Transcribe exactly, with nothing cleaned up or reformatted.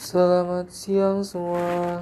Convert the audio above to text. Selamat siang semua.